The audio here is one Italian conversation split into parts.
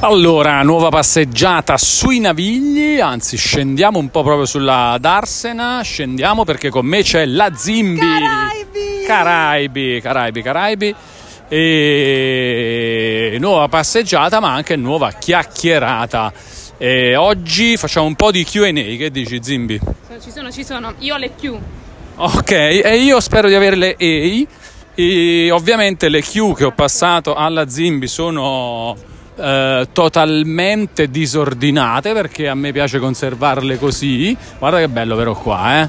Allora, nuova passeggiata sui Navigli, anzi scendiamo un po' proprio sulla Darsena, scendiamo perché con me c'è la Zimbi. Caraibi. E nuova passeggiata ma anche nuova chiacchierata. E oggi facciamo un po' di Q&A, che dici Zimbi? Ci sono, io ho le Q. Ok, e io spero di avere le E. E ovviamente le Q che ho passato alla Zimbi sono... totalmente disordinate perché a me piace conservarle così. Guarda che bello, vero? Qua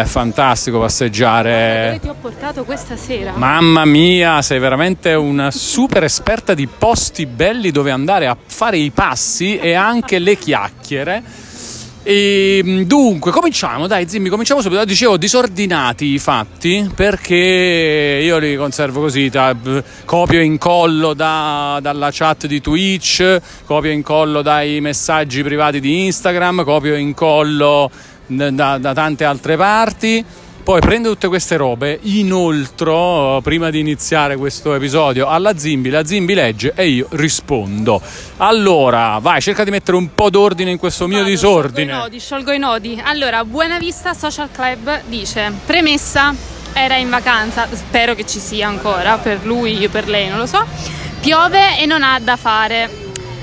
è fantastico passeggiare. Dove ti ho portato questa sera? Mamma mia, sei veramente una super esperta di posti belli dove andare a fare i passi e anche le chiacchiere. E dunque cominciamo, dai Zimbi, cominciamo subito. Dicevo disordinati i fatti perché io li conservo così, copio e incollo dalla chat di Twitch, copio e incollo dai messaggi privati di Instagram, copio e incollo da tante altre parti. Poi prendo tutte queste robe, inoltre prima di iniziare questo episodio alla Zimbi, la Zimbi legge e io rispondo. Allora, vai, cerca di mettere un po' d'ordine in questo mio disordine. Sciolgo i nodi. Allora, Buena Vista Social Club dice: premessa, era in vacanza, spero che ci sia ancora, per lui, io per lei, non lo so. Piove e non ha da fare.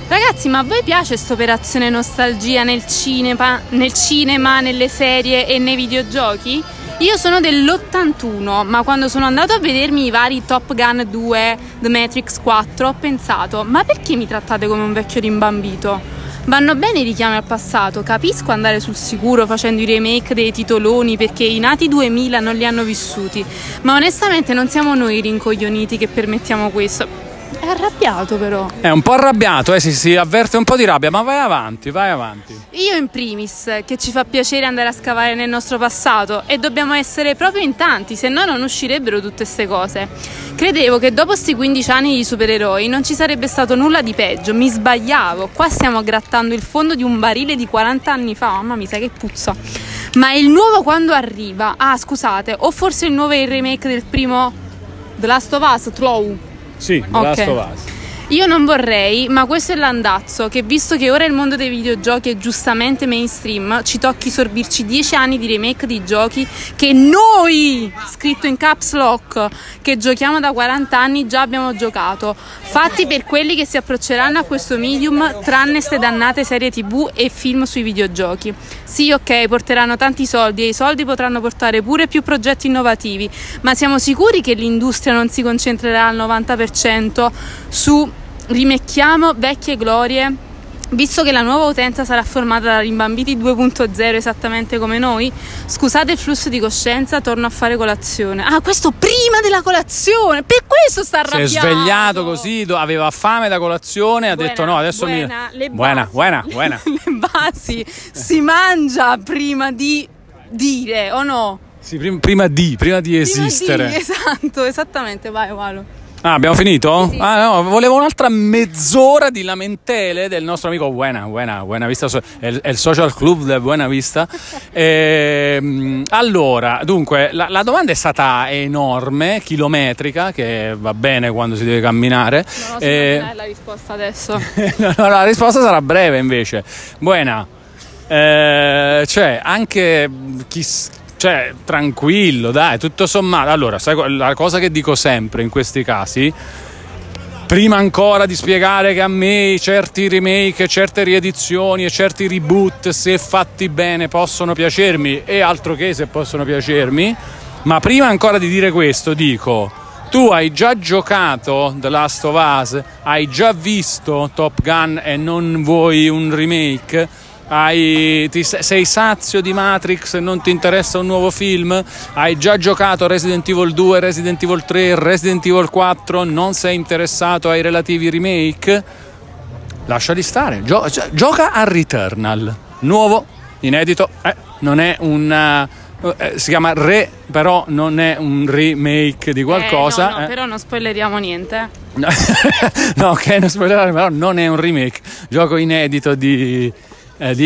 Ragazzi, ma a voi piace quest'operazione nostalgia nel cinema, nelle serie e nei videogiochi? Io sono dell'81, ma quando sono andato a vedermi i vari Top Gun 2, The Matrix 4, ho pensato: ma perché mi trattate come un vecchio rimbambito? Vanno bene i richiami al passato, capisco andare sul sicuro facendo i remake dei titoloni perché i nati 2000 non li hanno vissuti, ma onestamente non siamo noi i rincoglioniti che permettiamo questo. È arrabbiato però. È un po' arrabbiato, si avverte un po' di rabbia, ma vai avanti. Io in primis, che ci fa piacere andare a scavare nel nostro passato e dobbiamo essere proprio in tanti, se no non uscirebbero tutte queste cose. Credevo che dopo sti 15 anni di supereroi non ci sarebbe stato nulla di peggio, mi sbagliavo, qua stiamo grattando il fondo di un barile di 40 anni fa, mamma mia, che puzza. Ma il nuovo quando arriva? Ah, scusate, o forse il nuovo è il remake del primo The Last of Us, Sì, okay. Io non vorrei, ma questo è l'andazzo che, visto che ora il mondo dei videogiochi è giustamente mainstream, ci tocchi sorbirci 10 anni di remake di giochi che noi, scritto in caps lock, che giochiamo da 40 anni già abbiamo giocato, fatti per quelli che si approcceranno a questo medium, tranne ste dannate serie TV e film sui videogiochi. Sì, ok, porteranno tanti soldi e i soldi potranno portare pure più progetti innovativi, ma siamo sicuri che l'industria non si concentrerà al 90% su rimecchiamo vecchie glorie, visto che la nuova utenza sarà formata da rimbambiti 2.0 esattamente come noi? Scusate il flusso di coscienza, torno a fare colazione. Ah, questo prima della colazione, per questo sta arrabbiato. Si è svegliato così, aveva fame da colazione, ha detto no, adesso buona. Le basi si mangia prima di dire, o no? Sì, prima di esistere. Esatto, esattamente, vai Paolo. Ah, abbiamo finito? Sì. Ah no, volevo un'altra mezz'ora di lamentele del nostro amico Buena Vista, è il social club del Buena Vista. Allora, dunque, la domanda è stata enorme, chilometrica, che va bene quando si deve camminare. No, non è la risposta adesso. No, la risposta sarà breve invece. Buena, tranquillo, dai, tutto sommato. Allora, sai, la cosa che dico sempre in questi casi, prima ancora di spiegare che a me certi remake, certe riedizioni e certi reboot, se fatti bene, possono piacermi, e altro che se possono piacermi, ma prima ancora di dire questo dico: tu hai già giocato The Last of Us, hai già visto Top Gun e non vuoi un remake? Sei sazio di Matrix e non ti interessa un nuovo film? Hai già giocato Resident Evil 2, Resident Evil 3, Resident Evil 4, non sei interessato ai relativi remake? Lasciali stare, gioca a Returnal, nuovo, inedito, non è un... si chiama Re, però non è un remake di qualcosa. No, però non spoileriamo niente. No, ok, non spoileriamo, però non è un remake. Gioco inedito di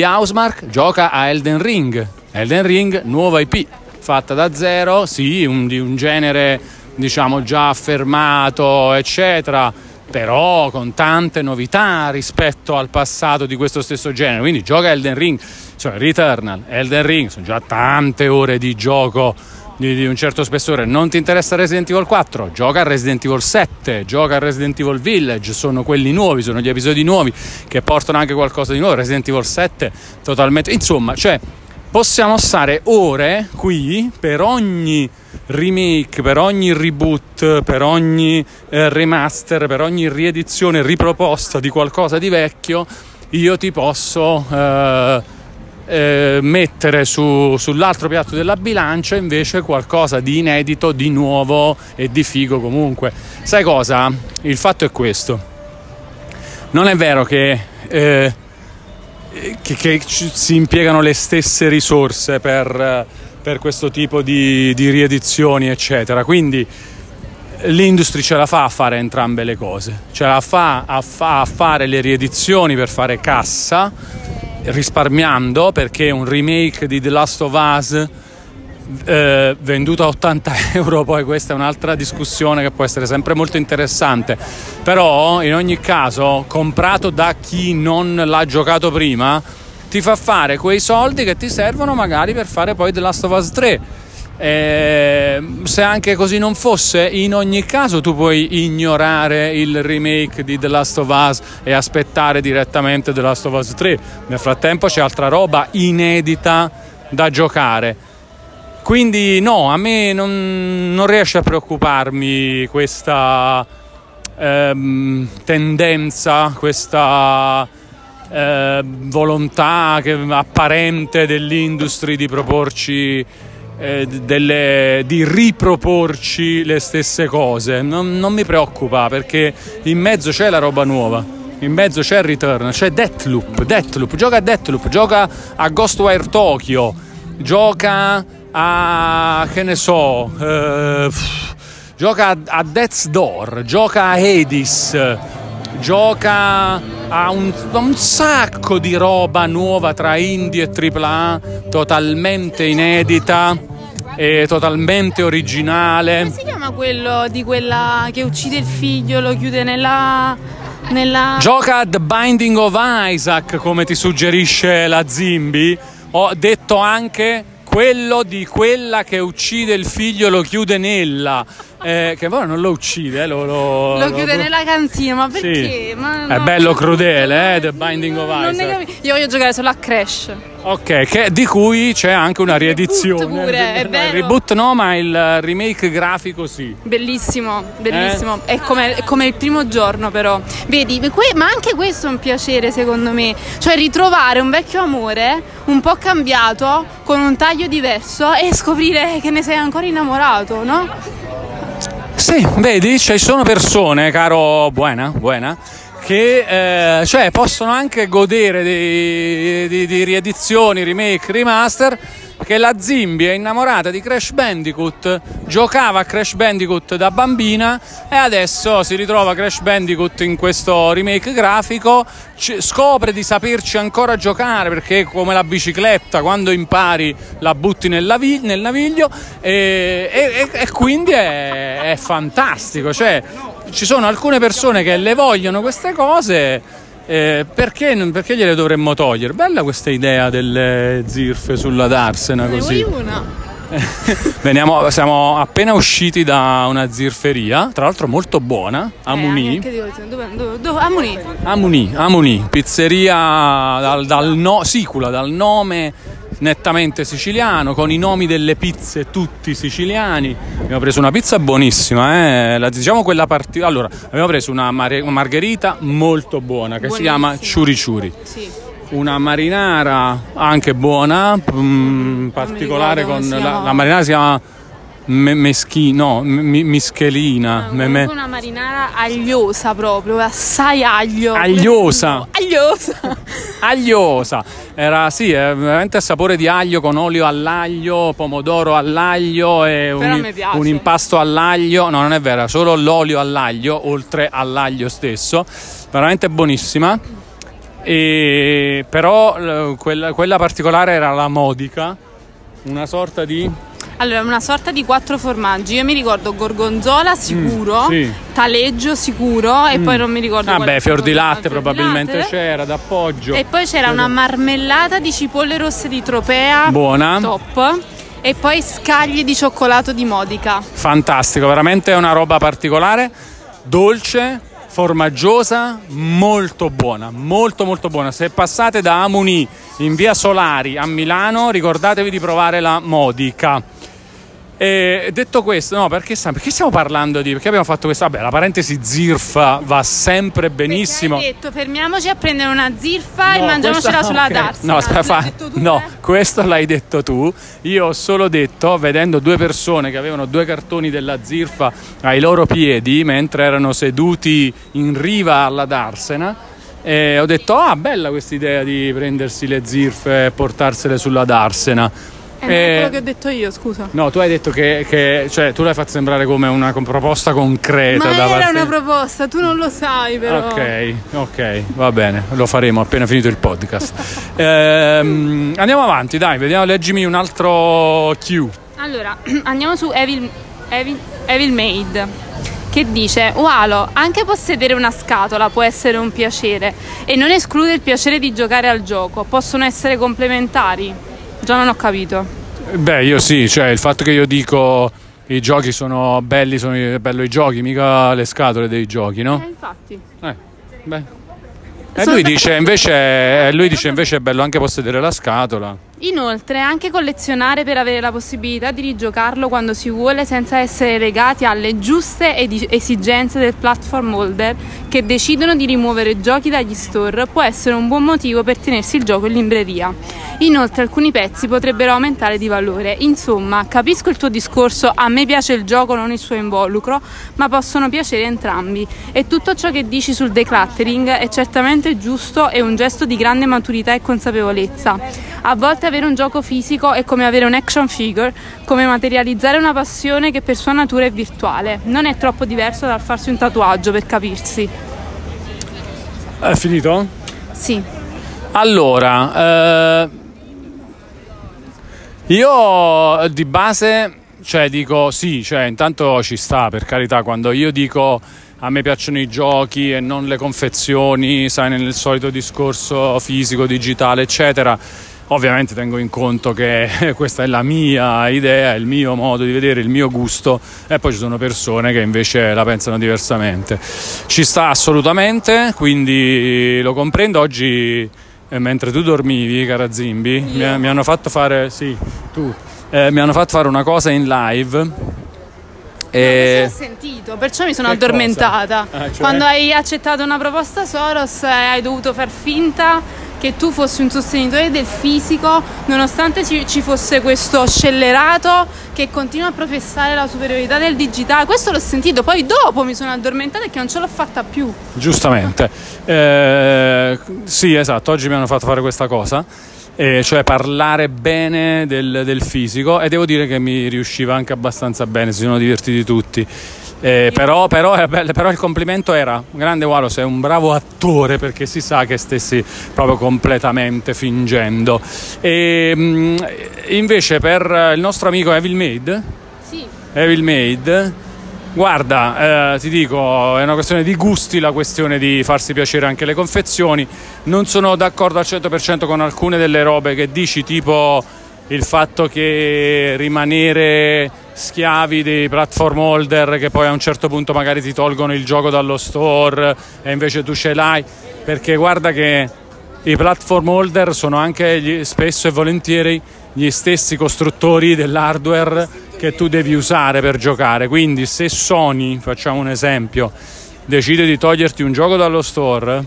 Housemarque, gioca a Elden Ring, nuova IP fatta da zero, sì, di un genere diciamo già affermato eccetera, però con tante novità rispetto al passato di questo stesso genere. Quindi gioca Elden Ring, cioè Returnal, Elden Ring, sono già tante ore di gioco di un certo spessore. Non ti interessa Resident Evil 4? Gioca Resident Evil 7, gioca Resident Evil Village, sono quelli nuovi, sono gli episodi nuovi che portano anche qualcosa di nuovo. Resident Evil 7 totalmente, insomma, cioè possiamo stare ore qui per ogni remake, per ogni reboot, per ogni remaster, per ogni riedizione, riproposta di qualcosa di vecchio. Io ti posso mettere sull'altro piatto della bilancia invece qualcosa di inedito, di nuovo e di figo comunque. Sai cosa? Il fatto è questo: non è vero che si impiegano le stesse risorse per questo tipo di riedizioni eccetera, quindi l'industria ce la fa a fare entrambe le cose, ce la fa a fare le riedizioni per fare cassa risparmiando, perché un remake di The Last of Us venduto a 80 euro, poi questa è un'altra discussione che può essere sempre molto interessante, però in ogni caso comprato da chi non l'ha giocato prima ti fa fare quei soldi che ti servono magari per fare poi The Last of Us 3. Se anche così non fosse, in ogni caso tu puoi ignorare il remake di The Last of Us e aspettare direttamente The Last of Us 3. Nel frattempo c'è altra roba inedita da giocare. Quindi no, a me non riesce a preoccuparmi questa tendenza, questa volontà apparente dell'industria di proporci di riproporci le stesse cose. Non mi preoccupa, perché in mezzo c'è la roba nuova, in mezzo c'è il Return, c'è Deathloop, gioca a Deathloop, gioca a Ghostwire Tokyo, gioca a, che ne so, gioca a Death's Door, gioca a Hades, gioca a un sacco di roba nuova tra indie e AAA, totalmente inedita e totalmente originale. Come si chiama quello di quella che uccide il figlio, lo chiude nella... Gioca a The Binding of Isaac, come ti suggerisce la Zimbi, ho detto anche quello di quella che uccide il figlio, lo chiude nella... che poi non lo uccide, lo chiude nella cantina, ma perché? Sì. Ma no, è bello crudele, The Binding of Isaac. Io voglio giocare solo a Crash. Ok, di cui c'è anche una riedizione. Pure, è vero. Il reboot no, ma il remake grafico sì. Bellissimo. È come il primo giorno però. Vedi, ma anche questo è un piacere secondo me. Cioè ritrovare un vecchio amore, un po' cambiato, con un taglio diverso, e scoprire che ne sei ancora innamorato, no? Sì, vedi, ci sono persone, caro Buena, che cioè possono anche godere di riedizioni, remake, remaster, che la Zimbi è innamorata di Crash Bandicoot, giocava a Crash Bandicoot da bambina e adesso si ritrova Crash Bandicoot in questo remake grafico, scopre di saperci ancora giocare, perché come la bicicletta, quando impari la butti nel naviglio, e quindi è fantastico, cioè ci sono alcune persone che le vogliono queste cose. Perché gliele dovremmo togliere? Bella questa idea delle zirfe sulla Darsena, così. Ne vuoi una? Siamo appena usciti da una zirferia, tra l'altro molto buona, Amunì. Amunì, pizzeria dal nome nettamente siciliano, con i nomi delle pizze tutti siciliani. Abbiamo preso una pizza buonissima, diciamo quella particolare. Allora, abbiamo preso una margherita molto buona che si chiama ciuri, sì. Una marinara anche buona, particolare, con la marinara si chiama mischelina. Una marinara agliosa, proprio assai agliosa. Era sì, è veramente il sapore di aglio, con olio all'aglio, pomodoro all'aglio e un impasto all'aglio. No, non è vero, solo l'olio all'aglio oltre all'aglio stesso, veramente buonissima. E però quella particolare era la Modica, una sorta di Allora, una sorta di quattro formaggi. Io mi ricordo gorgonzola sicuro, sì, taleggio sicuro, e poi non mi ricordo. Vabbè, fior di latte probabilmente c'era d'appoggio. E poi c'era una marmellata di cipolle rosse di Tropea. Buona. Top. E poi scaglie di cioccolato di Modica. Fantastico, veramente è una roba particolare, dolce, formaggiosa, molto buona, molto molto buona. Se passate da Amunì in via Solari a Milano, ricordatevi di provare la Modica. E detto questo, no, perché stiamo parlando di, perché abbiamo fatto questa, vabbè, la parentesi zirfa va sempre benissimo. Perché hai detto fermiamoci a prendere una zirfa, no, e mangiamocela questa, sulla, okay, Darsena. No, aspetta, no, questo l'hai detto tu. Io ho solo detto, vedendo due persone che avevano due cartoni della zirfa ai loro piedi mentre erano seduti in riva alla Darsena, e ho detto, ah, bella questa idea di prendersi le zirfe e portarsele sulla Darsena. Quello che ho detto io, scusa. No, tu hai detto che cioè, tu l'hai fatto sembrare come una proposta concreta. Ma da era parte... una proposta, tu non lo sai però. Ok, va bene, lo faremo appena finito il podcast. Andiamo avanti, dai, vediamo, leggimi un altro Q. Allora, andiamo su Evil Maid, che dice: Ualo, anche possedere una scatola può essere un piacere e non esclude il piacere di giocare al gioco. Possono essere complementari. Già non ho capito. Beh, io sì, cioè il fatto che io dico i giochi sono belli, sono bello i giochi, mica le scatole dei giochi, no? Infatti. Beh. E lui dice invece è bello anche possedere la scatola. Inoltre anche collezionare per avere la possibilità di rigiocarlo quando si vuole, senza essere legati alle giuste esigenze del platform holder che decidono di rimuovere giochi dagli store, può essere un buon motivo per tenersi il gioco in libreria. Inoltre alcuni pezzi potrebbero aumentare di valore. Insomma, capisco il tuo discorso, a me piace il gioco, non il suo involucro, ma possono piacere entrambi. E tutto ciò che dici sul decluttering è certamente giusto e un gesto di grande maturità e consapevolezza. A volte avere un gioco fisico è come avere un action figure, come materializzare una passione che per sua natura è virtuale. Non è troppo diverso dal farsi un tatuaggio, per capirsi. È finito? Sì. Allora, io di base, cioè dico sì, cioè intanto ci sta, per carità, quando io dico a me piacciono i giochi e non le confezioni, sai, nel solito discorso fisico, digitale, eccetera. Ovviamente tengo in conto che questa è la mia idea, il mio modo di vedere, il mio gusto, e poi ci sono persone che invece la pensano diversamente. Ci sta assolutamente, quindi lo comprendo. Oggi, mentre tu dormivi, cara Zimbi, mi hanno fatto fare, sì, tu, mi hanno fatto fare una cosa in live. E... non mi sono sentito, perciò mi sono addormentata. Ah, cioè... Quando hai accettato una proposta Soros hai dovuto far finta che tu fossi un sostenitore del fisico, nonostante ci fosse questo scellerato che continua a professare la superiorità del digitale. Questo l'ho sentito, poi dopo mi sono addormentata e che non ce l'ho fatta più. Giustamente. Sì, esatto, oggi mi hanno fatto fare questa cosa, cioè parlare bene del fisico, e devo dire che mi riusciva anche abbastanza bene, si sono divertiti tutti. Però il complimento era: grande Walo, sei un bravo attore, perché si sa che stessi proprio completamente fingendo. E invece per il nostro amico Evil Maid, sì. Evil Maid, guarda, ti dico, è una questione di gusti, la questione di farsi piacere anche le confezioni. Non sono d'accordo al 100% con alcune delle robe che dici, tipo il fatto che rimanere schiavi dei platform holder che poi a un certo punto magari ti tolgono il gioco dallo store e invece tu ce l'hai, perché guarda che i platform holder sono anche spesso e volentieri gli stessi costruttori dell'hardware che tu devi usare per giocare. Quindi se Sony, facciamo un esempio, decide di toglierti un gioco dallo store,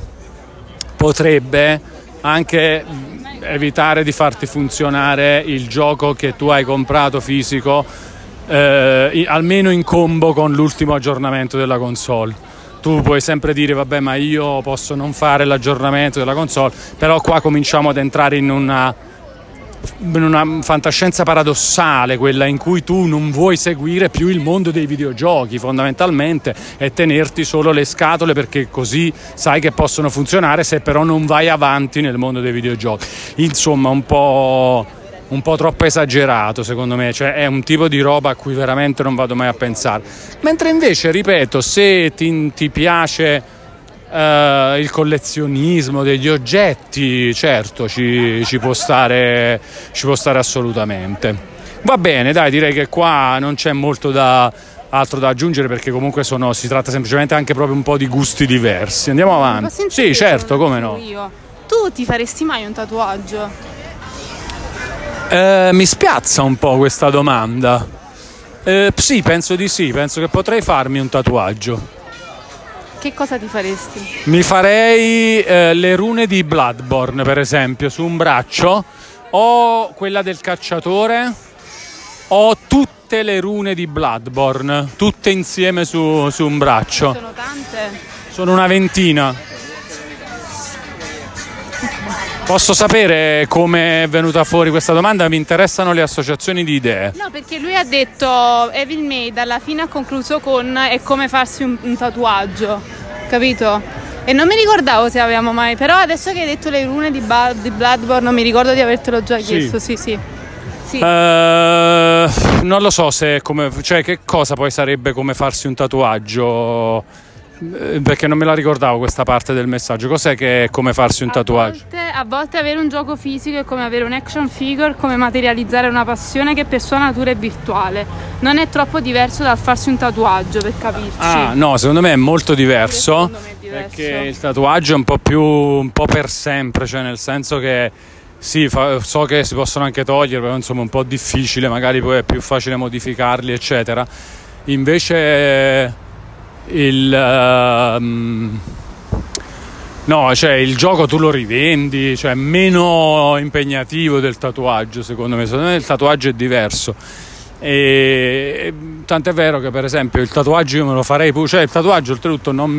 potrebbe anche evitare di farti funzionare il gioco che tu hai comprato fisico, almeno in combo con l'ultimo aggiornamento della console. Tu puoi sempre dire vabbè, ma io posso non fare l'aggiornamento della console, però qua cominciamo ad entrare in una fantascienza paradossale, quella in cui tu non vuoi seguire più il mondo dei videogiochi fondamentalmente e tenerti solo le scatole, perché così sai che possono funzionare, se però non vai avanti nel mondo dei videogiochi. Insomma, un po' un po' troppo esagerato, secondo me, cioè è un tipo di roba a cui veramente non vado mai a pensare. Mentre invece, ripeto, se ti piace il collezionismo degli oggetti, certo, ci può stare assolutamente. Va bene, dai, direi che qua non c'è molto altro da aggiungere, perché comunque si tratta semplicemente anche proprio un po' di gusti diversi. Andiamo avanti. Sì, certo, come no. Tu ti faresti mai un tatuaggio? Mi spiazza un po' questa domanda. Sì, penso di sì, penso che potrei farmi un tatuaggio. Che cosa ti faresti? Mi farei le rune di Bloodborne, per esempio, su un braccio, o quella del cacciatore, o tutte le rune di Bloodborne, tutte insieme su un braccio. Sono tante? Sono una ventina. Posso sapere come è venuta fuori questa domanda? Mi interessano le associazioni di idee. No, perché lui ha detto Evil Made, alla fine ha concluso con è come farsi un tatuaggio, capito? E non mi ricordavo se avevamo mai, però adesso che hai detto le rune di Bloodborne, non mi ricordo di avertelo già chiesto, sì. Non lo so se che cosa poi sarebbe come farsi un tatuaggio, perché non me la ricordavo questa parte del messaggio. Cos'è che è come farsi un tatuaggio? A volte avere un gioco fisico è come avere un action figure, come materializzare una passione che per sua natura è virtuale. Non è troppo diverso dal farsi un tatuaggio, per capirci. Ah no, secondo me è molto diverso, perché il tatuaggio è un po' più per sempre, cioè nel senso che sì, so che si possono anche togliere, però insomma è un po' difficile, magari poi è più facile modificarli eccetera. Invece il gioco tu lo rivendi, cioè è meno impegnativo del tatuaggio, secondo me il tatuaggio è diverso. E tant'è vero che per esempio il tatuaggio io me lo farei pure, cioè il tatuaggio oltretutto non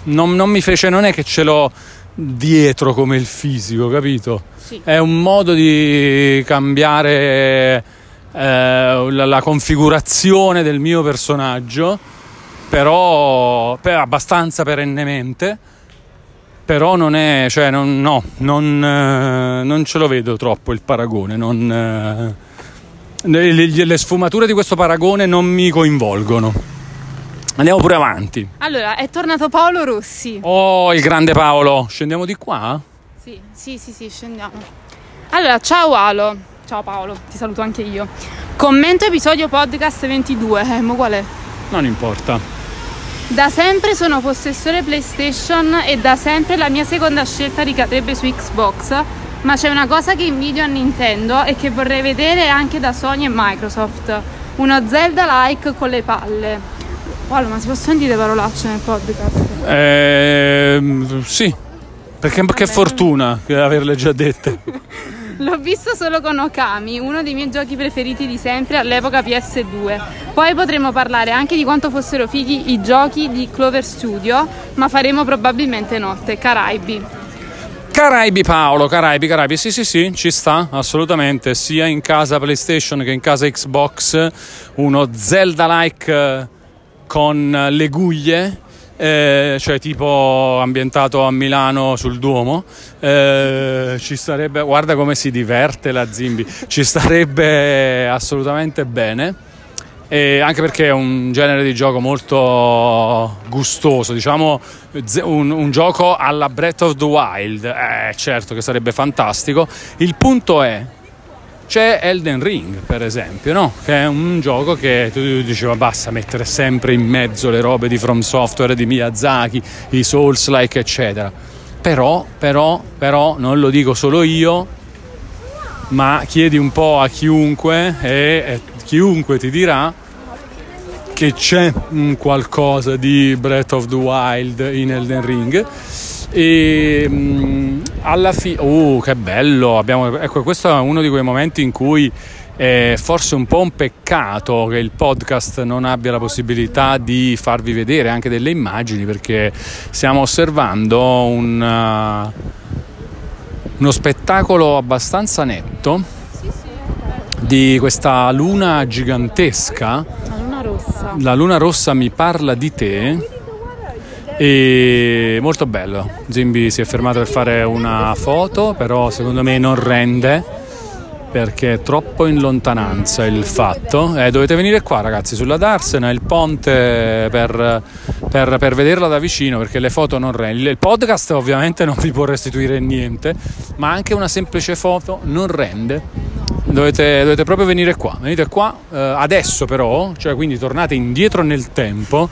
mi fece, non è che ce l'ho dietro come il fisico, capito? Sì. È un modo di cambiare la configurazione del mio personaggio, però abbastanza perennemente, però non è, cioè non ce lo vedo troppo il paragone, le sfumature di questo paragone non mi coinvolgono. Andiamo pure avanti. Allora, è tornato Paolo Rossi. Oh, il grande Paolo. Scendiamo di qua? Sì, scendiamo. Allora, ciao Alo. Ciao Paolo, ti saluto anche io. Commento episodio podcast 22, ma qual è? Non importa. Da sempre sono possessore PlayStation e da sempre la mia seconda scelta ricadrebbe su Xbox, ma c'è una cosa che invidio a Nintendo e che vorrei vedere anche da Sony e Microsoft. Uno Zelda-like con le palle. Paolo, ma si possono dire parolacce nel podcast? Sì, perché che fortuna di averle già dette. L'ho visto solo con Okami, uno dei miei giochi preferiti di sempre all'epoca PS2. Poi potremo parlare anche di quanto fossero fighi i giochi di Clover Studio, ma faremo probabilmente notte. Caraibi Paolo, Caraibi, sì, ci sta, assolutamente. Sia in casa PlayStation che in casa Xbox, uno Zelda-like con le guglie, cioè tipo ambientato a Milano sul Duomo, ci sarebbe, guarda come si diverte la Zimbi, ci starebbe assolutamente bene, e anche perché è un genere di gioco molto gustoso, diciamo un gioco alla Breath of the Wild, certo che sarebbe fantastico. Il punto è, c'è Elden Ring per esempio, no? Che è un gioco che tu diceva basta mettere sempre in mezzo le robe di From Software, di Miyazaki, i Souls-like eccetera, però non lo dico solo io, ma chiedi un po' a chiunque e chiunque ti dirà che c'è un qualcosa di Breath of the Wild in Elden Ring. E alla fine, oh che bello, ecco, questo è uno di quei momenti in cui è forse un po' un peccato che il podcast non abbia la possibilità di farvi vedere anche delle immagini, perché stiamo osservando uno spettacolo abbastanza netto di questa luna gigantesca. La luna rossa mi parla di te, e molto bello. Zimbi si è fermato per fare una foto, però secondo me non rende perché è troppo in lontananza il fatto. Dovete venire qua ragazzi sulla Darsena, il ponte, per vederla da vicino, perché le foto non rendono. Il podcast ovviamente non vi può restituire niente, ma anche una semplice foto non rende. Dovete proprio venire qua, venite qua adesso però, cioè quindi tornate indietro nel tempo,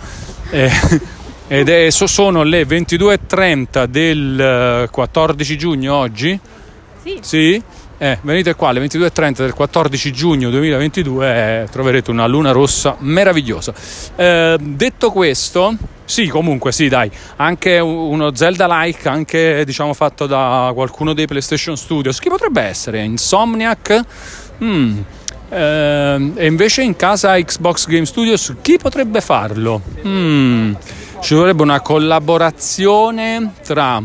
sono le 22:30 del 14 giugno oggi? Sì. Venite qua alle 22:30 del 14 giugno 2022 troverete una luna rossa meravigliosa. Detto questo, sì, comunque sì, dai, anche uno Zelda-like, anche diciamo fatto da qualcuno dei PlayStation Studios. Chi potrebbe essere? Insomniac? E invece in casa Xbox Game Studios chi potrebbe farlo? Ci vorrebbe una collaborazione tra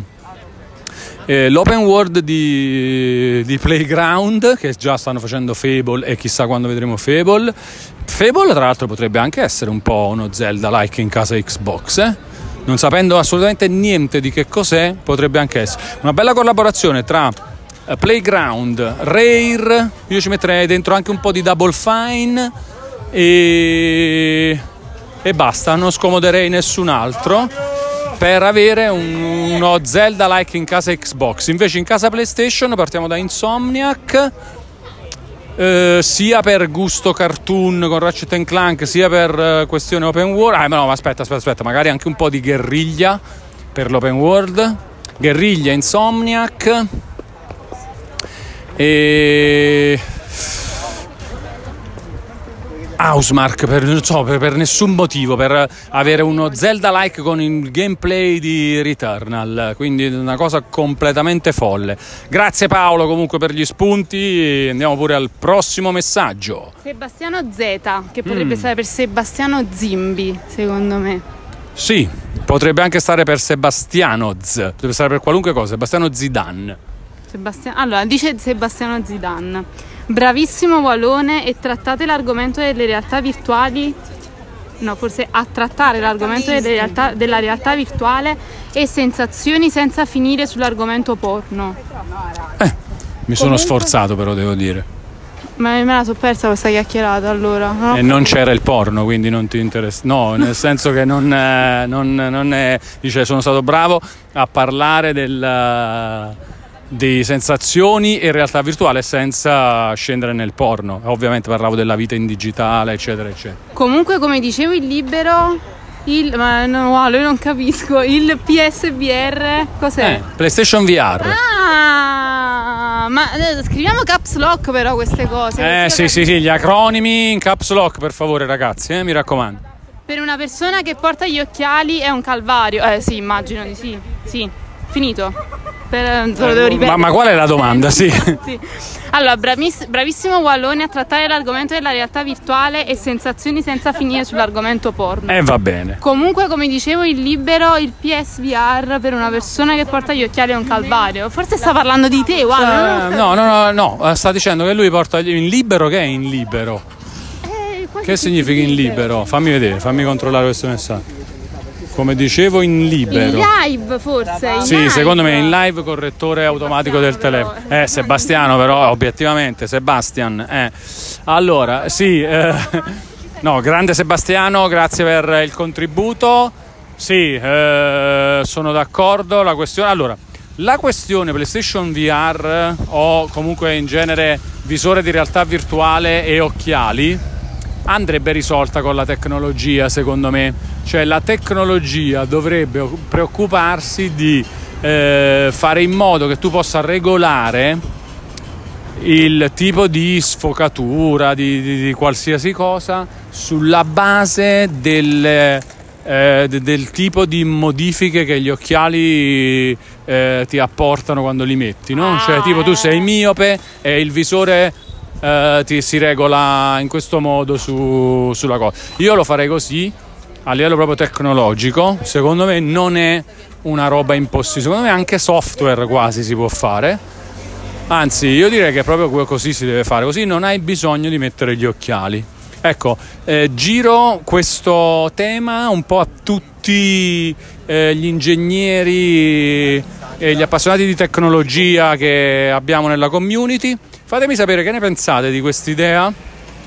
l'open world di Playground, che già stanno facendo Fable, e chissà quando vedremo Fable. Fable tra l'altro potrebbe anche essere un po' uno Zelda-like in casa Xbox, non sapendo assolutamente niente di che cos'è, potrebbe anche essere una bella collaborazione tra Playground, Rare. Io ci metterei dentro anche un po' di Double Fine e basta, non scomoderei nessun altro per avere uno Zelda-like in casa Xbox. Invece in casa PlayStation partiamo da Insomniac, sia per gusto cartoon con Ratchet & Clank, sia per questione open world. Aspetta, magari anche un po' di Guerrilla per l'open world. Guerrilla, Insomniac e Housemarque per nessun motivo, per avere uno Zelda-like con il gameplay di Returnal, quindi una cosa completamente folle. Grazie Paolo comunque per gli spunti, andiamo pure al prossimo messaggio. Sebastiano Z, che potrebbe stare per Sebastiano Zimbi, secondo me. Sì, potrebbe anche stare per Sebastiano Z, potrebbe stare per qualunque cosa, Sebastiano Zidane. Allora, dice Sebastiano Zidane. Bravissimo Valone, e trattate l'argomento delle realtà virtuali, no, forse a trattare l'argomento della realtà virtuale e sensazioni senza finire sull'argomento porno. Mi sono sforzato però, devo dire. Ma me la so persa questa chiacchierata allora. No? E non c'era il porno, quindi non ti interessa. No, nel senso che non è... Dice, sono stato bravo a parlare del... di sensazioni e realtà virtuale senza scendere nel porno. Ovviamente parlavo della vita in digitale, eccetera eccetera. Comunque, come dicevo, io non capisco il PSVR cos'è? PlayStation VR. Scriviamo caps lock però queste cose. Sì, gli acronimi in caps lock per favore ragazzi, mi raccomando. Per una persona che porta gli occhiali è un calvario. Sì, immagino di sì. Sì, finito. Te lo devo ripetere. Ma qual è la domanda? Sì. Allora, bravissimo Wallone a trattare l'argomento della realtà virtuale e sensazioni senza finire sull'argomento porno. Va bene. Comunque, come dicevo, il PSVR per una persona che porta gli occhiali è un calvario. Forse sta parlando di te, Wallone. No, sta dicendo che lui porta in libero. Che è in libero? Che significa in libero? Fammi controllare questo messaggio. Come dicevo, in libero. In live forse. Sì, secondo me in live, correttore automatico del telefono. Sebastiano però, obiettivamente, Sebastian. Allora, sì. No, grande Sebastiano, grazie per il contributo. Sì, sono d'accordo. La questione PlayStation VR o comunque in genere visore di realtà virtuale e occhiali andrebbe risolta con la tecnologia, secondo me. Cioè la tecnologia dovrebbe preoccuparsi di fare in modo che tu possa regolare il tipo di sfocatura di qualsiasi cosa sulla base del tipo di modifiche che gli occhiali ti apportano quando li metti, no? Cioè tipo tu sei miope e il visore si regola in questo modo sulla cosa. Io lo farei così a livello proprio tecnologico. Secondo me non è una roba impossibile, secondo me anche software quasi si può fare, anzi io direi che proprio così si deve fare, così non hai bisogno di mettere gli occhiali. Giro questo tema un po' a tutti tutti gli ingegneri e gli appassionati di tecnologia che abbiamo nella community. Fatemi sapere che ne pensate di quest'idea,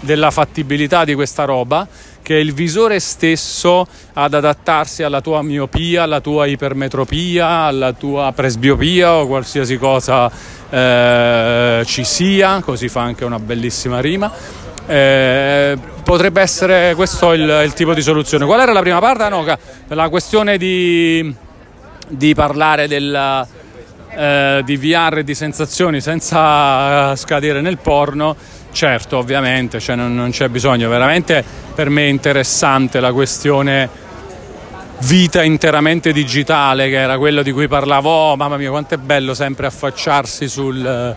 della fattibilità di questa roba, che è il visore stesso ad adattarsi alla tua miopia, alla tua ipermetropia, alla tua presbiopia o qualsiasi cosa ci sia, così fa anche una bellissima rima. Potrebbe essere questo il tipo di soluzione. Qual era la prima parte? No, la questione di parlare del di VR e di sensazioni senza scadere nel porno. Certo, ovviamente, cioè non c'è bisogno. Veramente per me è interessante la questione vita interamente digitale, che era quello di cui parlavo. Oh, mamma mia, quanto è bello sempre affacciarsi sul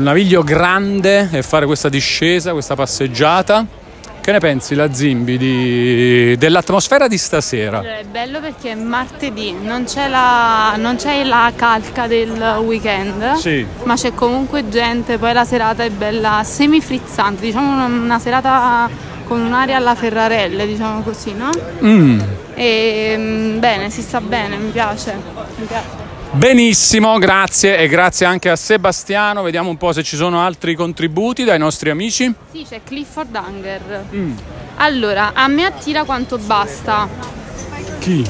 Naviglio Grande e fare questa discesa, questa passeggiata. Che ne pensi, la Zimbi, dell'atmosfera di stasera? Allora, è bello perché è martedì, non c'è la calca del weekend, sì, ma c'è comunque gente, poi la serata è bella semifrizzante, diciamo una serata con un'aria alla Ferrarelle, diciamo così, no? E bene, si sta bene, mi piace. Benissimo, grazie, e grazie anche a Sebastiano. Vediamo un po' se ci sono altri contributi dai nostri amici. Sì, c'è Clifford Hunger. Allora, a me attira quanto basta. Chi?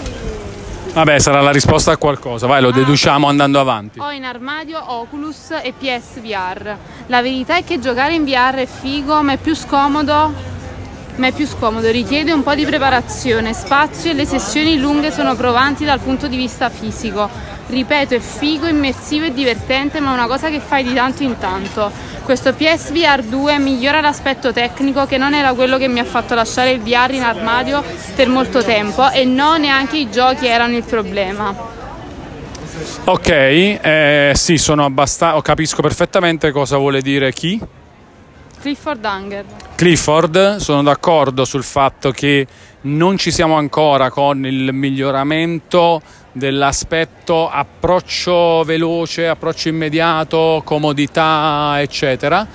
Vabbè, sarà la risposta a qualcosa, vai, lo deduciamo andando avanti. Ho in armadio Oculus e PSVR. La verità è che giocare in VR è figo, ma è più scomodo, richiede un po' di preparazione, spazio, e le sessioni lunghe sono provanti dal punto di vista fisico. Ripeto, è figo, immersivo e divertente, ma è una cosa che fai di tanto in tanto. Questo PSVR 2 migliora l'aspetto tecnico, che non era quello che mi ha fatto lasciare il VR in armadio per molto tempo, e no, neanche i giochi erano il problema. Ok, sì, sono abbastanza, capisco perfettamente cosa vuole dire chi? Clifford Hunger. Clifford, sono d'accordo sul fatto che non ci siamo ancora con il miglioramento dell'aspetto, approccio veloce, approccio immediato, comodità, eccetera,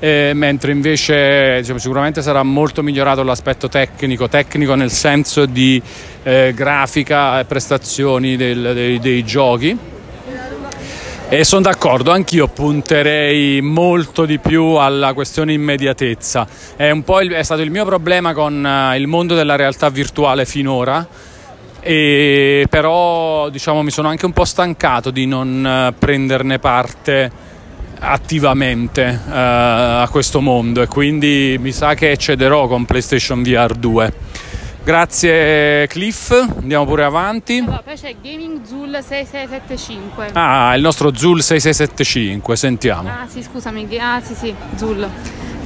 mentre invece, diciamo, sicuramente sarà molto migliorato l'aspetto tecnico nel senso di grafica e prestazioni dei giochi. E sono d'accordo, anch'io punterei molto di più alla questione immediatezza. È un po' è stato il mio problema con il mondo della realtà virtuale finora. E però, diciamo, mi sono anche un po' stancato di non prenderne parte attivamente a questo mondo, e quindi mi sa che cederò con PlayStation VR 2. Grazie Cliff, andiamo pure avanti. Poi c'è Gaming Zul 6675. Ah, il nostro Zul 6675, sentiamo. Ah sì, scusami, sì, Zul.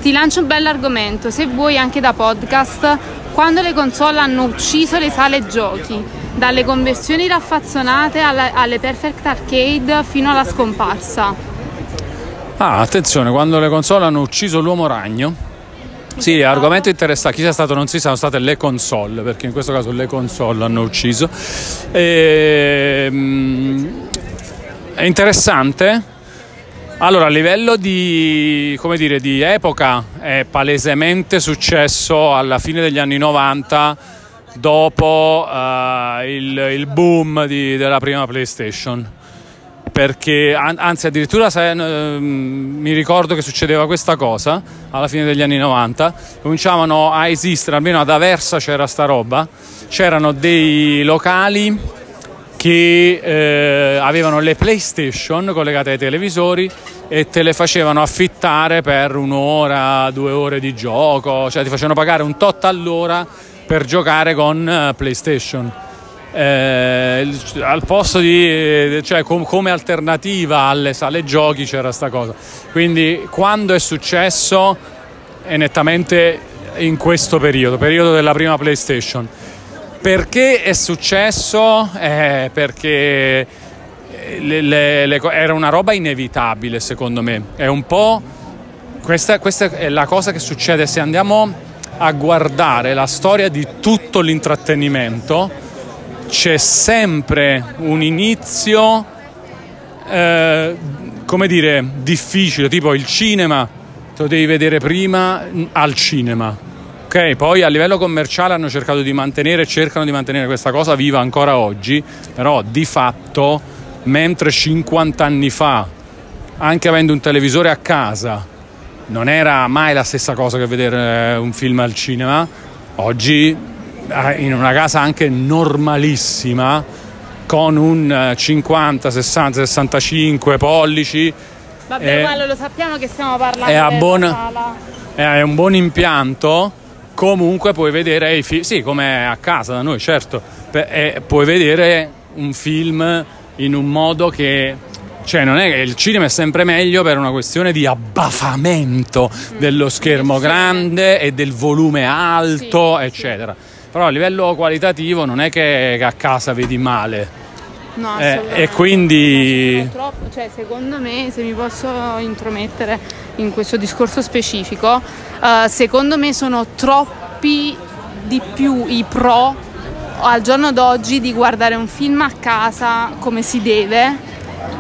Ti lancio un bell'argomento, se vuoi anche da podcast. Quando le console hanno ucciso le sale giochi, dalle conversioni raffazzonate alle perfect arcade fino alla scomparsa. Ah, attenzione, quando le console hanno ucciso l'uomo ragno. Sì, argomento interessante. Chi sia stato non si sa, sono state le console, perché in questo caso le console hanno ucciso. È interessante. Allora, a livello di, come dire, di epoca, è palesemente successo alla fine degli anni 90, dopo il boom della prima PlayStation, perché anzi addirittura mi ricordo che succedeva questa cosa alla fine degli anni 90, cominciavano a esistere, almeno ad Aversa c'era sta roba, c'erano dei locali che avevano le PlayStation collegate ai televisori e te le facevano affittare per 1 ora, 2 ore di gioco, cioè ti facevano pagare un tot all'ora per giocare con PlayStation, al posto di, cioè, come alternativa alle sale giochi c'era sta cosa. Quindi quando è successo è nettamente in questo periodo della prima PlayStation. Perché è successo? Perché era una roba inevitabile, secondo me. È un po' questa è la cosa che succede se andiamo a guardare la storia di tutto l'intrattenimento. C'è sempre un inizio, come dire, difficile, tipo il cinema, te lo devi vedere prima al cinema. Ok, poi a livello commerciale hanno cercato di mantenere, cercano di mantenere questa cosa viva ancora oggi, però di fatto, mentre 50 anni fa, anche avendo un televisore a casa, non era mai la stessa cosa che vedere un film al cinema, oggi in una casa anche normalissima, con un 50, 60, 65 pollici. Vabbè, quello lo sappiamo che stiamo parlando della sala. È un buon impianto, comunque puoi vedere i film, sì, come a casa da noi, certo, puoi vedere un film in un modo che... Cioè, non è che il cinema è sempre meglio per una questione di abbaffamento dello schermo grande e del volume alto, sì, eccetera. Sì. Però a livello qualitativo non è che a casa vedi male. No, assolutamente. E quindi... Troppo, cioè, secondo me, se mi posso intromettere in questo discorso specifico, secondo me sono troppi di più i pro al giorno d'oggi di guardare un film a casa come si deve,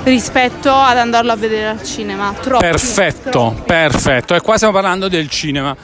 rispetto ad andarlo a vedere al cinema. Perfetto. E qua stiamo parlando del cinema.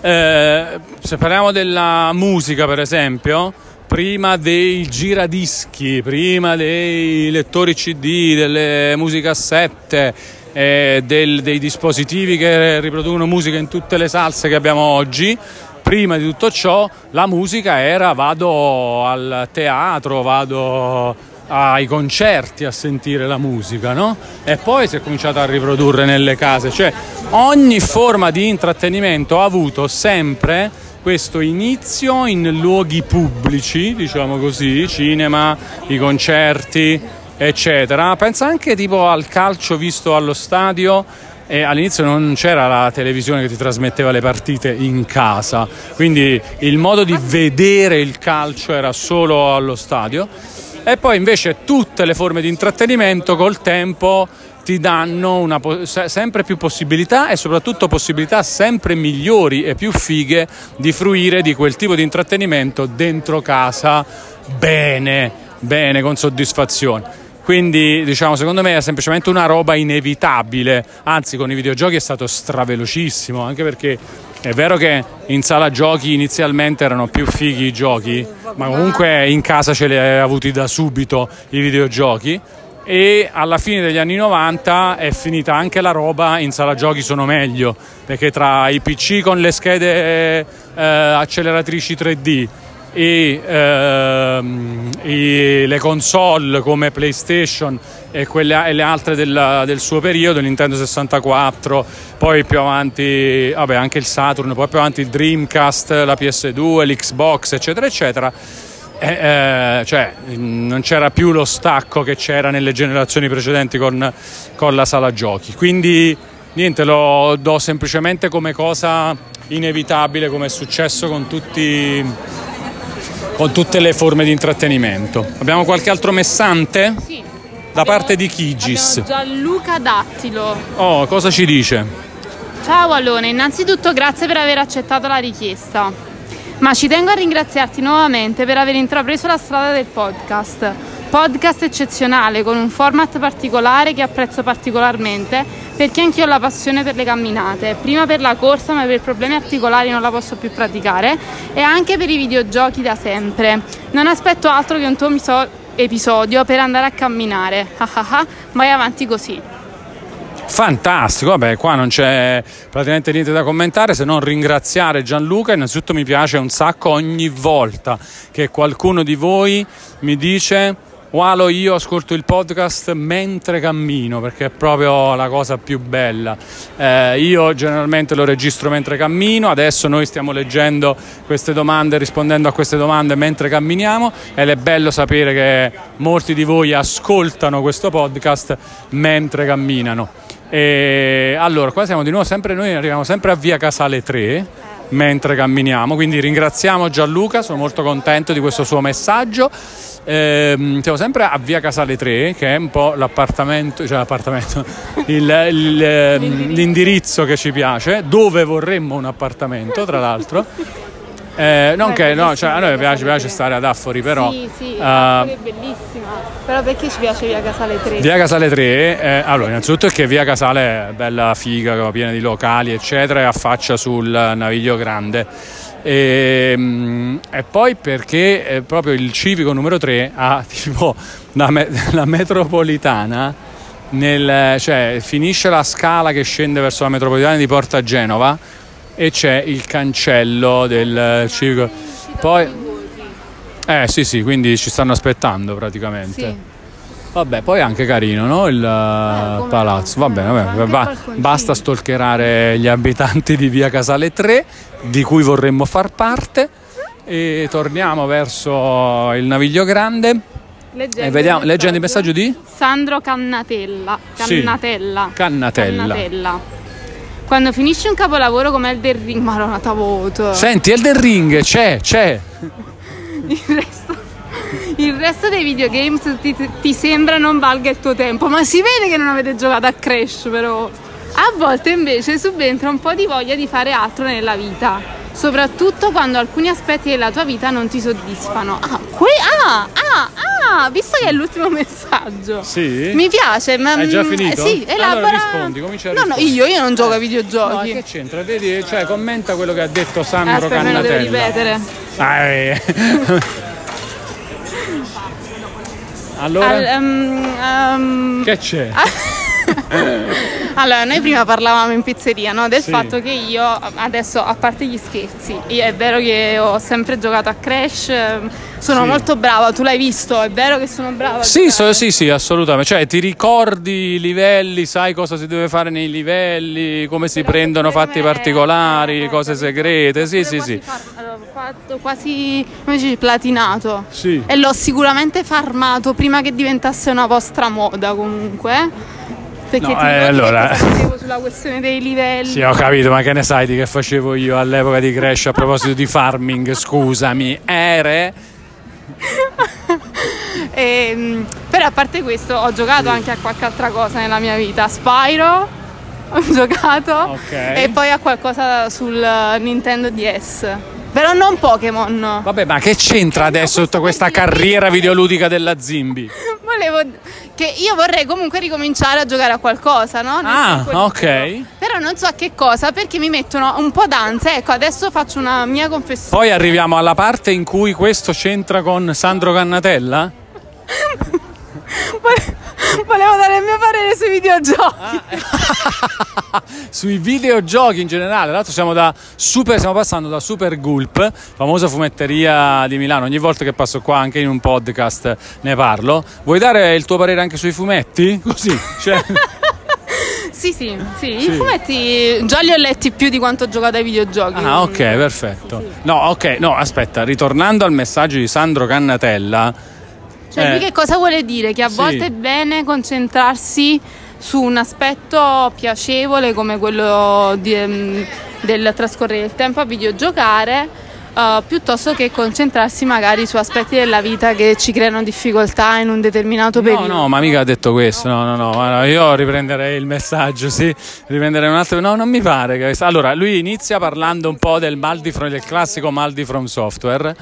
Se parliamo della musica, per esempio, prima dei giradischi, prima dei lettori CD, delle musicassette, dei dispositivi che riproducono musica in tutte le salse che abbiamo oggi, prima di tutto ciò la musica era: vado al teatro, vado ai concerti a sentire la musica, no? E poi si è cominciato a riprodurre nelle case. Cioè, ogni forma di intrattenimento ha avuto sempre questo inizio in luoghi pubblici, diciamo così, cinema, i concerti, eccetera. Pensa anche tipo al calcio visto allo stadio, e all'inizio non c'era la televisione che ti trasmetteva le partite in casa, quindi il modo di vedere il calcio era solo allo stadio. E poi invece tutte le forme di intrattenimento col tempo ti danno una sempre più possibilità, e soprattutto possibilità sempre migliori e più fighe di fruire di quel tipo di intrattenimento dentro casa, bene, con soddisfazione. Quindi, diciamo, secondo me è semplicemente una roba inevitabile. Anzi, con i videogiochi è stato stravelocissimo, anche perché è vero che in sala giochi inizialmente erano più fighi i giochi, ma comunque in casa ce li hai avuti da subito i videogiochi, e alla fine degli anni 90 è finita anche la roba in sala giochi sono meglio, perché tra i PC con le schede acceleratrici 3D e le console come PlayStation e le altre del suo periodo, Nintendo 64, poi più avanti anche il Saturn, poi più avanti il Dreamcast, la PS2, l'Xbox, eccetera, cioè non c'era più lo stacco che c'era nelle generazioni precedenti con la sala giochi. Quindi niente, lo do semplicemente come cosa inevitabile, come è successo con tutte le forme di intrattenimento. Abbiamo qualche altro messante? Sì. Da parte di Chigis. Gianluca Dattilo. Oh, cosa ci dice? Ciao Alone, innanzitutto grazie per aver accettato la richiesta, ma ci tengo a ringraziarti nuovamente per aver intrapreso la strada del podcast. Podcast eccezionale, con un format particolare che apprezzo particolarmente, perché anch'io ho la passione per le camminate, prima per la corsa, ma per problemi articolari non la posso più praticare, e anche per i videogiochi da sempre. Non aspetto altro che un tuo episodio per andare a camminare. Vai avanti così. Fantastico, vabbè, qua non c'è praticamente niente da commentare, se non ringraziare Gianluca. Innanzitutto mi piace un sacco ogni volta che qualcuno di voi mi dice: Walo, io ascolto il podcast mentre cammino, perché è proprio la cosa più bella. Io generalmente lo registro mentre cammino, adesso noi stiamo leggendo queste domande, rispondendo a queste domande mentre camminiamo, ed è bello sapere che molti di voi ascoltano questo podcast mentre camminano. E allora, qua siamo di nuovo sempre noi, arriviamo sempre a Via Casale 3 mentre camminiamo, quindi ringraziamo Gianluca, sono molto contento di questo suo messaggio. Siamo sempre a Via Casale 3, che è un po' l'appartamento l'indirizzo che ci piace, dove vorremmo un appartamento, tra l'altro. Non che no, cioè a noi piace stare ad Affori, però sì, Affori è bellissima, però perché ci piace Via Casale 3? Via Casale 3, allora innanzitutto è che Via Casale è bella figa, piena di locali eccetera, e affaccia sul Naviglio Grande, e poi perché proprio il civico numero 3 ha tipo la metropolitana cioè finisce la scala che scende verso la metropolitana di Porta Genova e c'è il cancello del civico. Poi sì, quindi ci stanno aspettando praticamente. Sì. Vabbè, poi è anche carino, no? Il palazzo. Vabbè, basta stalkerare gli abitanti di Via Casale 3, di cui vorremmo far parte, e torniamo verso il Naviglio Grande. Leggendo il messaggio di Sandro Cannatella. Quando finisce un capolavoro come Elden Ring, Marona t'ha voto. Senti, Elden Ring c'è. Il resto dei videogames ti sembra non valga il tuo tempo, ma si vede che non avete giocato a Crash, però. A volte invece subentra un po' di voglia di fare altro nella vita, soprattutto quando alcuni aspetti della tua vita non ti soddisfano. Visto che è l'ultimo messaggio. Sì. Mi piace, ma è già finito? Sì, elabora. Allora rispondi, comincia a rispondere. No, io non gioco ai videogiochi. Ma che c'entra? Vedi, cioè commenta quello che ha detto Sandro Cannatella. Devo ripetere. Allora che c'è? Allora, noi prima parlavamo in pizzeria, no? Del fatto che io adesso, a parte gli scherzi, è vero che ho sempre giocato a Crash, sono molto brava, tu l'hai visto, è vero che sono brava. Sì, assolutamente. Cioè, ti ricordi i livelli, sai cosa si deve fare nei livelli, come si prendono fatti particolari, cose segrete. Sì. Fatto quasi platinato. Sì. E l'ho sicuramente farmato prima che diventasse una vostra moda, comunque. Perché allora facevo sulla questione dei livelli. Sì, ho capito, ma che ne sai di che facevo io all'epoca di Crash a proposito di farming, scusami, però a parte questo ho giocato anche a qualche altra cosa nella mia vita. Spyro ho giocato, e poi a qualcosa sul Nintendo DS. Però non Pokémon. Vabbè, ma che c'entra adesso tutta questa carriera videoludica della Zimbi? Che io vorrei comunque ricominciare a giocare a qualcosa, no? Però non so a che cosa, perché mi mettono un po' d'ansia. Ecco, adesso faccio una mia confessione. Poi arriviamo alla parte in cui questo c'entra con Sandro Cannatella? Volevo dare il mio parere sui videogiochi. Sui videogiochi in generale. Tra l'altro stiamo passando da Super Gulp, famosa fumetteria di Milano. Ogni volta che passo qua, anche in un podcast, ne parlo. Vuoi dare il tuo parere anche sui fumetti? Così, cioè... Sì. I fumetti già li ho letti più di quanto ho giocato ai videogiochi. Perfetto. Sì. No, aspetta, ritornando al messaggio di Sandro Cannatella. Cioè, lui che cosa vuole dire? Che a volte è bene concentrarsi su un aspetto piacevole come quello del trascorrere il tempo a videogiocare, piuttosto che concentrarsi magari su aspetti della vita che ci creano difficoltà in un determinato periodo. No, ma mica ha detto questo. No, io riprenderei il messaggio, riprenderei un altro. No, non mi pare che... Allora, lui inizia parlando un po' del classico mal di From Software.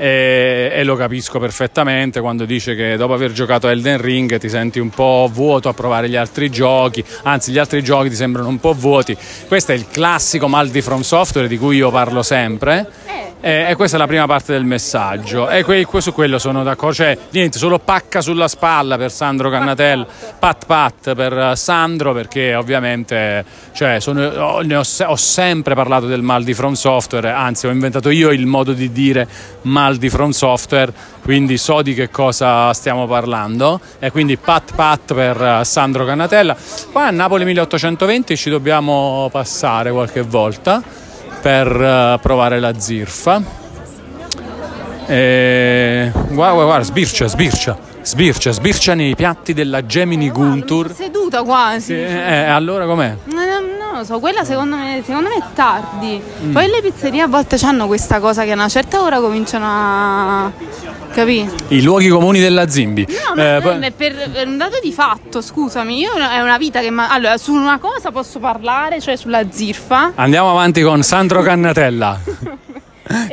E lo capisco perfettamente quando dice che dopo aver giocato a Elden Ring ti senti un po' vuoto a provare gli altri giochi, anzi gli altri giochi ti sembrano un po' vuoti. Questo è il classico mal di From Software di cui io parlo sempre, e questa è la prima parte del messaggio, e su quello sono d'accordo. Cioè niente, solo pacca sulla spalla per Sandro Cannatella, pat per Sandro, perché ovviamente ho sempre parlato del mal di From Software, anzi ho inventato io il modo di dire mal di From Software, quindi so di che cosa stiamo parlando, e quindi pat per Sandro Cannatella. Qua a Napoli 1820 ci dobbiamo passare qualche volta per provare la zirfa. Guarda, sbircia nei piatti della Gemini Guntur. Seduta quasi. Allora com'è? Non lo so, quella secondo me è tardi. Poi le pizzerie a volte hanno questa cosa che a una certa ora cominciano a... capì? I luoghi comuni della Zimbi. Per un dato di fatto, scusami, io è una vita che... Allora, su una cosa posso parlare, cioè sulla zirfa. Andiamo avanti con Sandro Cannatella.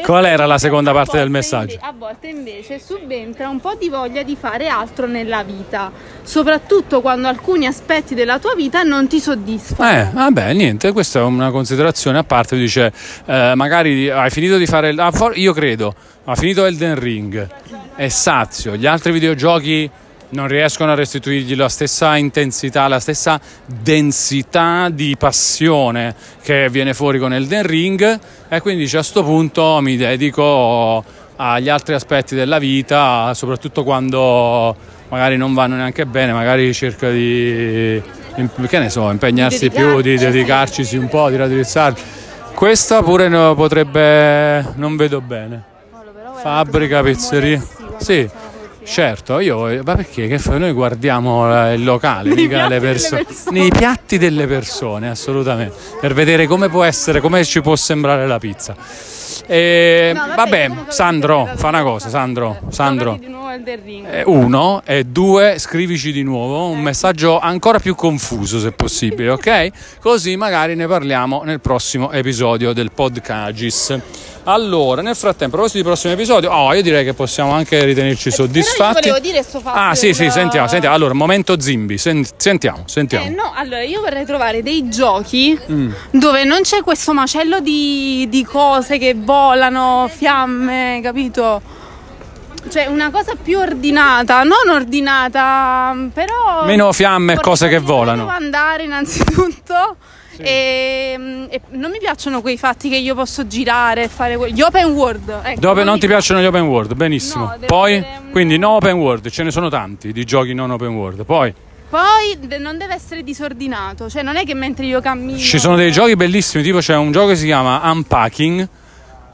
Qual era la seconda parte del messaggio? A volte invece subentra un po' di voglia di fare altro nella vita, soprattutto quando alcuni aspetti della tua vita non ti soddisfano. Vabbè, niente, questa è una considerazione a parte. Dice, magari hai finito di fare, io credo, ha finito Elden Ring, è sazio, gli altri videogiochi non riescono a restituirgli la stessa intensità, la stessa densità di passione che viene fuori con Elden Ring, e quindi dice, a sto punto mi dedico agli altri aspetti della vita, soprattutto quando magari non vanno neanche bene, magari cerca di, che ne so, impegnarsi più, di dedicarcisi un po', di raddrizzarsi. Questa pure potrebbe, non vedo bene, fabbrica, pizzeria, sì. Certo, io, ma perché? Che noi guardiamo il locale, mica le persone, nei piatti delle persone, assolutamente, per vedere come può essere, come ci può sembrare la pizza. E, no, vabbè, Sandro, fa una cosa, Sandro. Uno, e due, scrivici di nuovo un messaggio ancora più confuso se possibile, ok? Così magari ne parliamo nel prossimo episodio del Podcagis. Allora, nel frattempo, a proposito di prossimo episodio, io direi che possiamo anche ritenerci soddisfatti. Però io volevo dire sto fatto. Sì, sentiamo. Allora, momento Zimbi, sentiamo. No, allora io vorrei trovare dei giochi dove non c'è questo macello di cose che volano, fiamme, capito? Cioè una cosa più ordinata, non ordinata, però meno fiamme e cose che volano. Devo andare innanzitutto. Sì. E non mi piacciono quei fatti che io posso girare e fare gli open world, ecco, non ti piacciono gli open world, benissimo, no, poi avere... quindi no open world, ce ne sono tanti di giochi non open world, poi non deve essere disordinato, cioè non è che mentre io cammino ci sono dei giochi bellissimi, tipo c'è un gioco che si chiama Unpacking,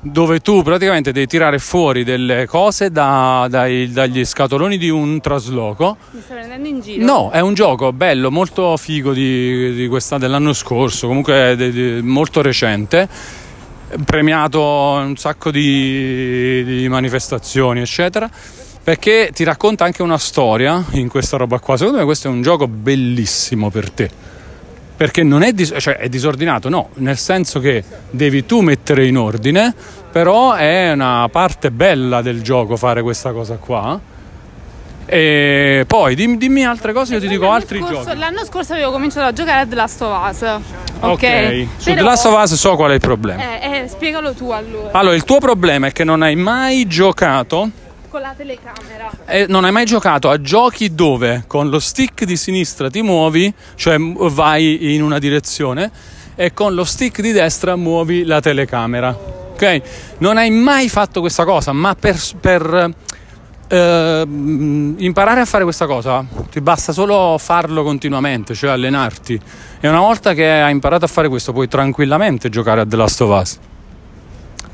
dove tu praticamente devi tirare fuori delle cose dagli scatoloni di un trasloco. Mi stai prendendo in giro? No, è un gioco bello, molto figo di questa, dell'anno scorso, comunque molto recente, premiato un sacco di manifestazioni eccetera, perché ti racconta anche una storia in questa roba qua. Secondo me questo è un gioco bellissimo per te, perché non è, cioè è disordinato, no, nel senso che devi tu mettere in ordine, però è una parte bella del gioco fare questa cosa qua. E poi dimmi altre cose, io ti dico altri giochi. L'anno scorso avevo cominciato a giocare a The Last of Us. Ok. Su The Last of Us so qual è il problema. Spiegalo tu allora. Allora, il tuo problema è che non hai mai giocato con la telecamera. Non hai mai giocato a giochi dove con lo stick di sinistra ti muovi, cioè vai in una direzione, e con lo stick di destra muovi la telecamera, ok? Non hai mai fatto questa cosa, ma per imparare a fare questa cosa ti basta solo farlo continuamente, cioè allenarti, e una volta che hai imparato a fare questo puoi tranquillamente giocare a The Last of Us.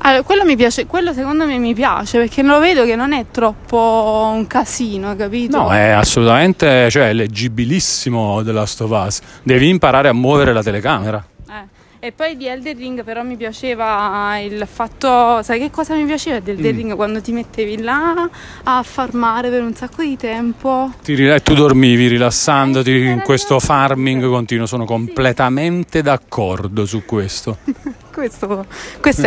Allora, quello mi piace, quello secondo me mi piace, perché lo vedo che non è troppo un casino, capito? No, è assolutamente, cioè, leggibilissimo The Last of Us. Devi imparare a muovere la telecamera. E poi di Elden Ring però mi piaceva il fatto, sai che cosa mi piaceva di Elden Ring? Quando ti mettevi là a farmare per un sacco di tempo, tu dormivi rilassandoti in questo farming continuo. Sono completamente d'accordo su questo. Questo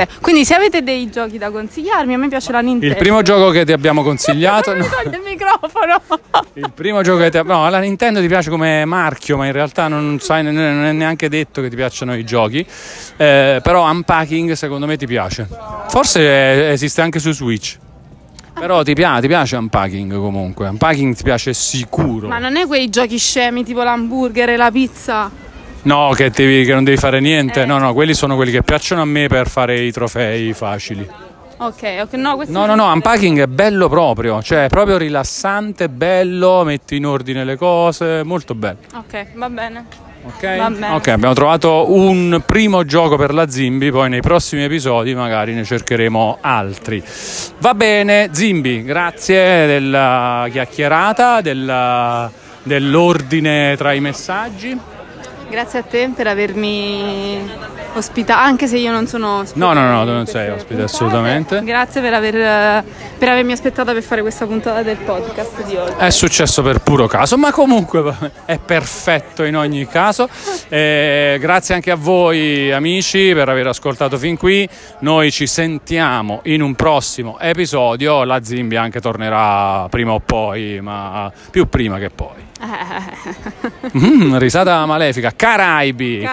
è. Quindi se avete dei giochi da consigliarmi, a me piace la Nintendo. Il primo gioco che ti abbiamo consigliato il microfono. Il primo gioco che no, la Nintendo ti piace come marchio, ma in realtà non è neanche detto che ti piacciono i giochi. Però Unpacking secondo me ti piace. Forse esiste anche su Switch. Però ti piace Unpacking comunque. Unpacking ti piace sicuro. Ma non è quei giochi scemi tipo l'hamburger e la pizza? No, che non devi fare niente. No, quelli sono quelli che piacciono a me per fare i trofei facili. Ok, no, Unpacking è bello proprio, cioè è proprio rilassante, bello, metti in ordine le cose, molto bello. Ok, va bene. Ok, abbiamo trovato un primo gioco per la Zimbi, poi nei prossimi episodi magari ne cercheremo altri. Va bene, Zimbi, grazie della chiacchierata, dell'ordine tra i messaggi. Grazie a te per avermi ospita, anche se io non sono ospite. No, tu non sei ospite, assolutamente. Grazie per avermi aspettata per fare questa puntata del podcast di oggi. È successo per puro caso, ma comunque è perfetto in ogni caso. Grazie anche a voi amici per aver ascoltato fin qui. Noi ci sentiamo in un prossimo episodio. La Zimbi anche tornerà prima o poi, ma più prima che poi. Risata malefica. Caraibi.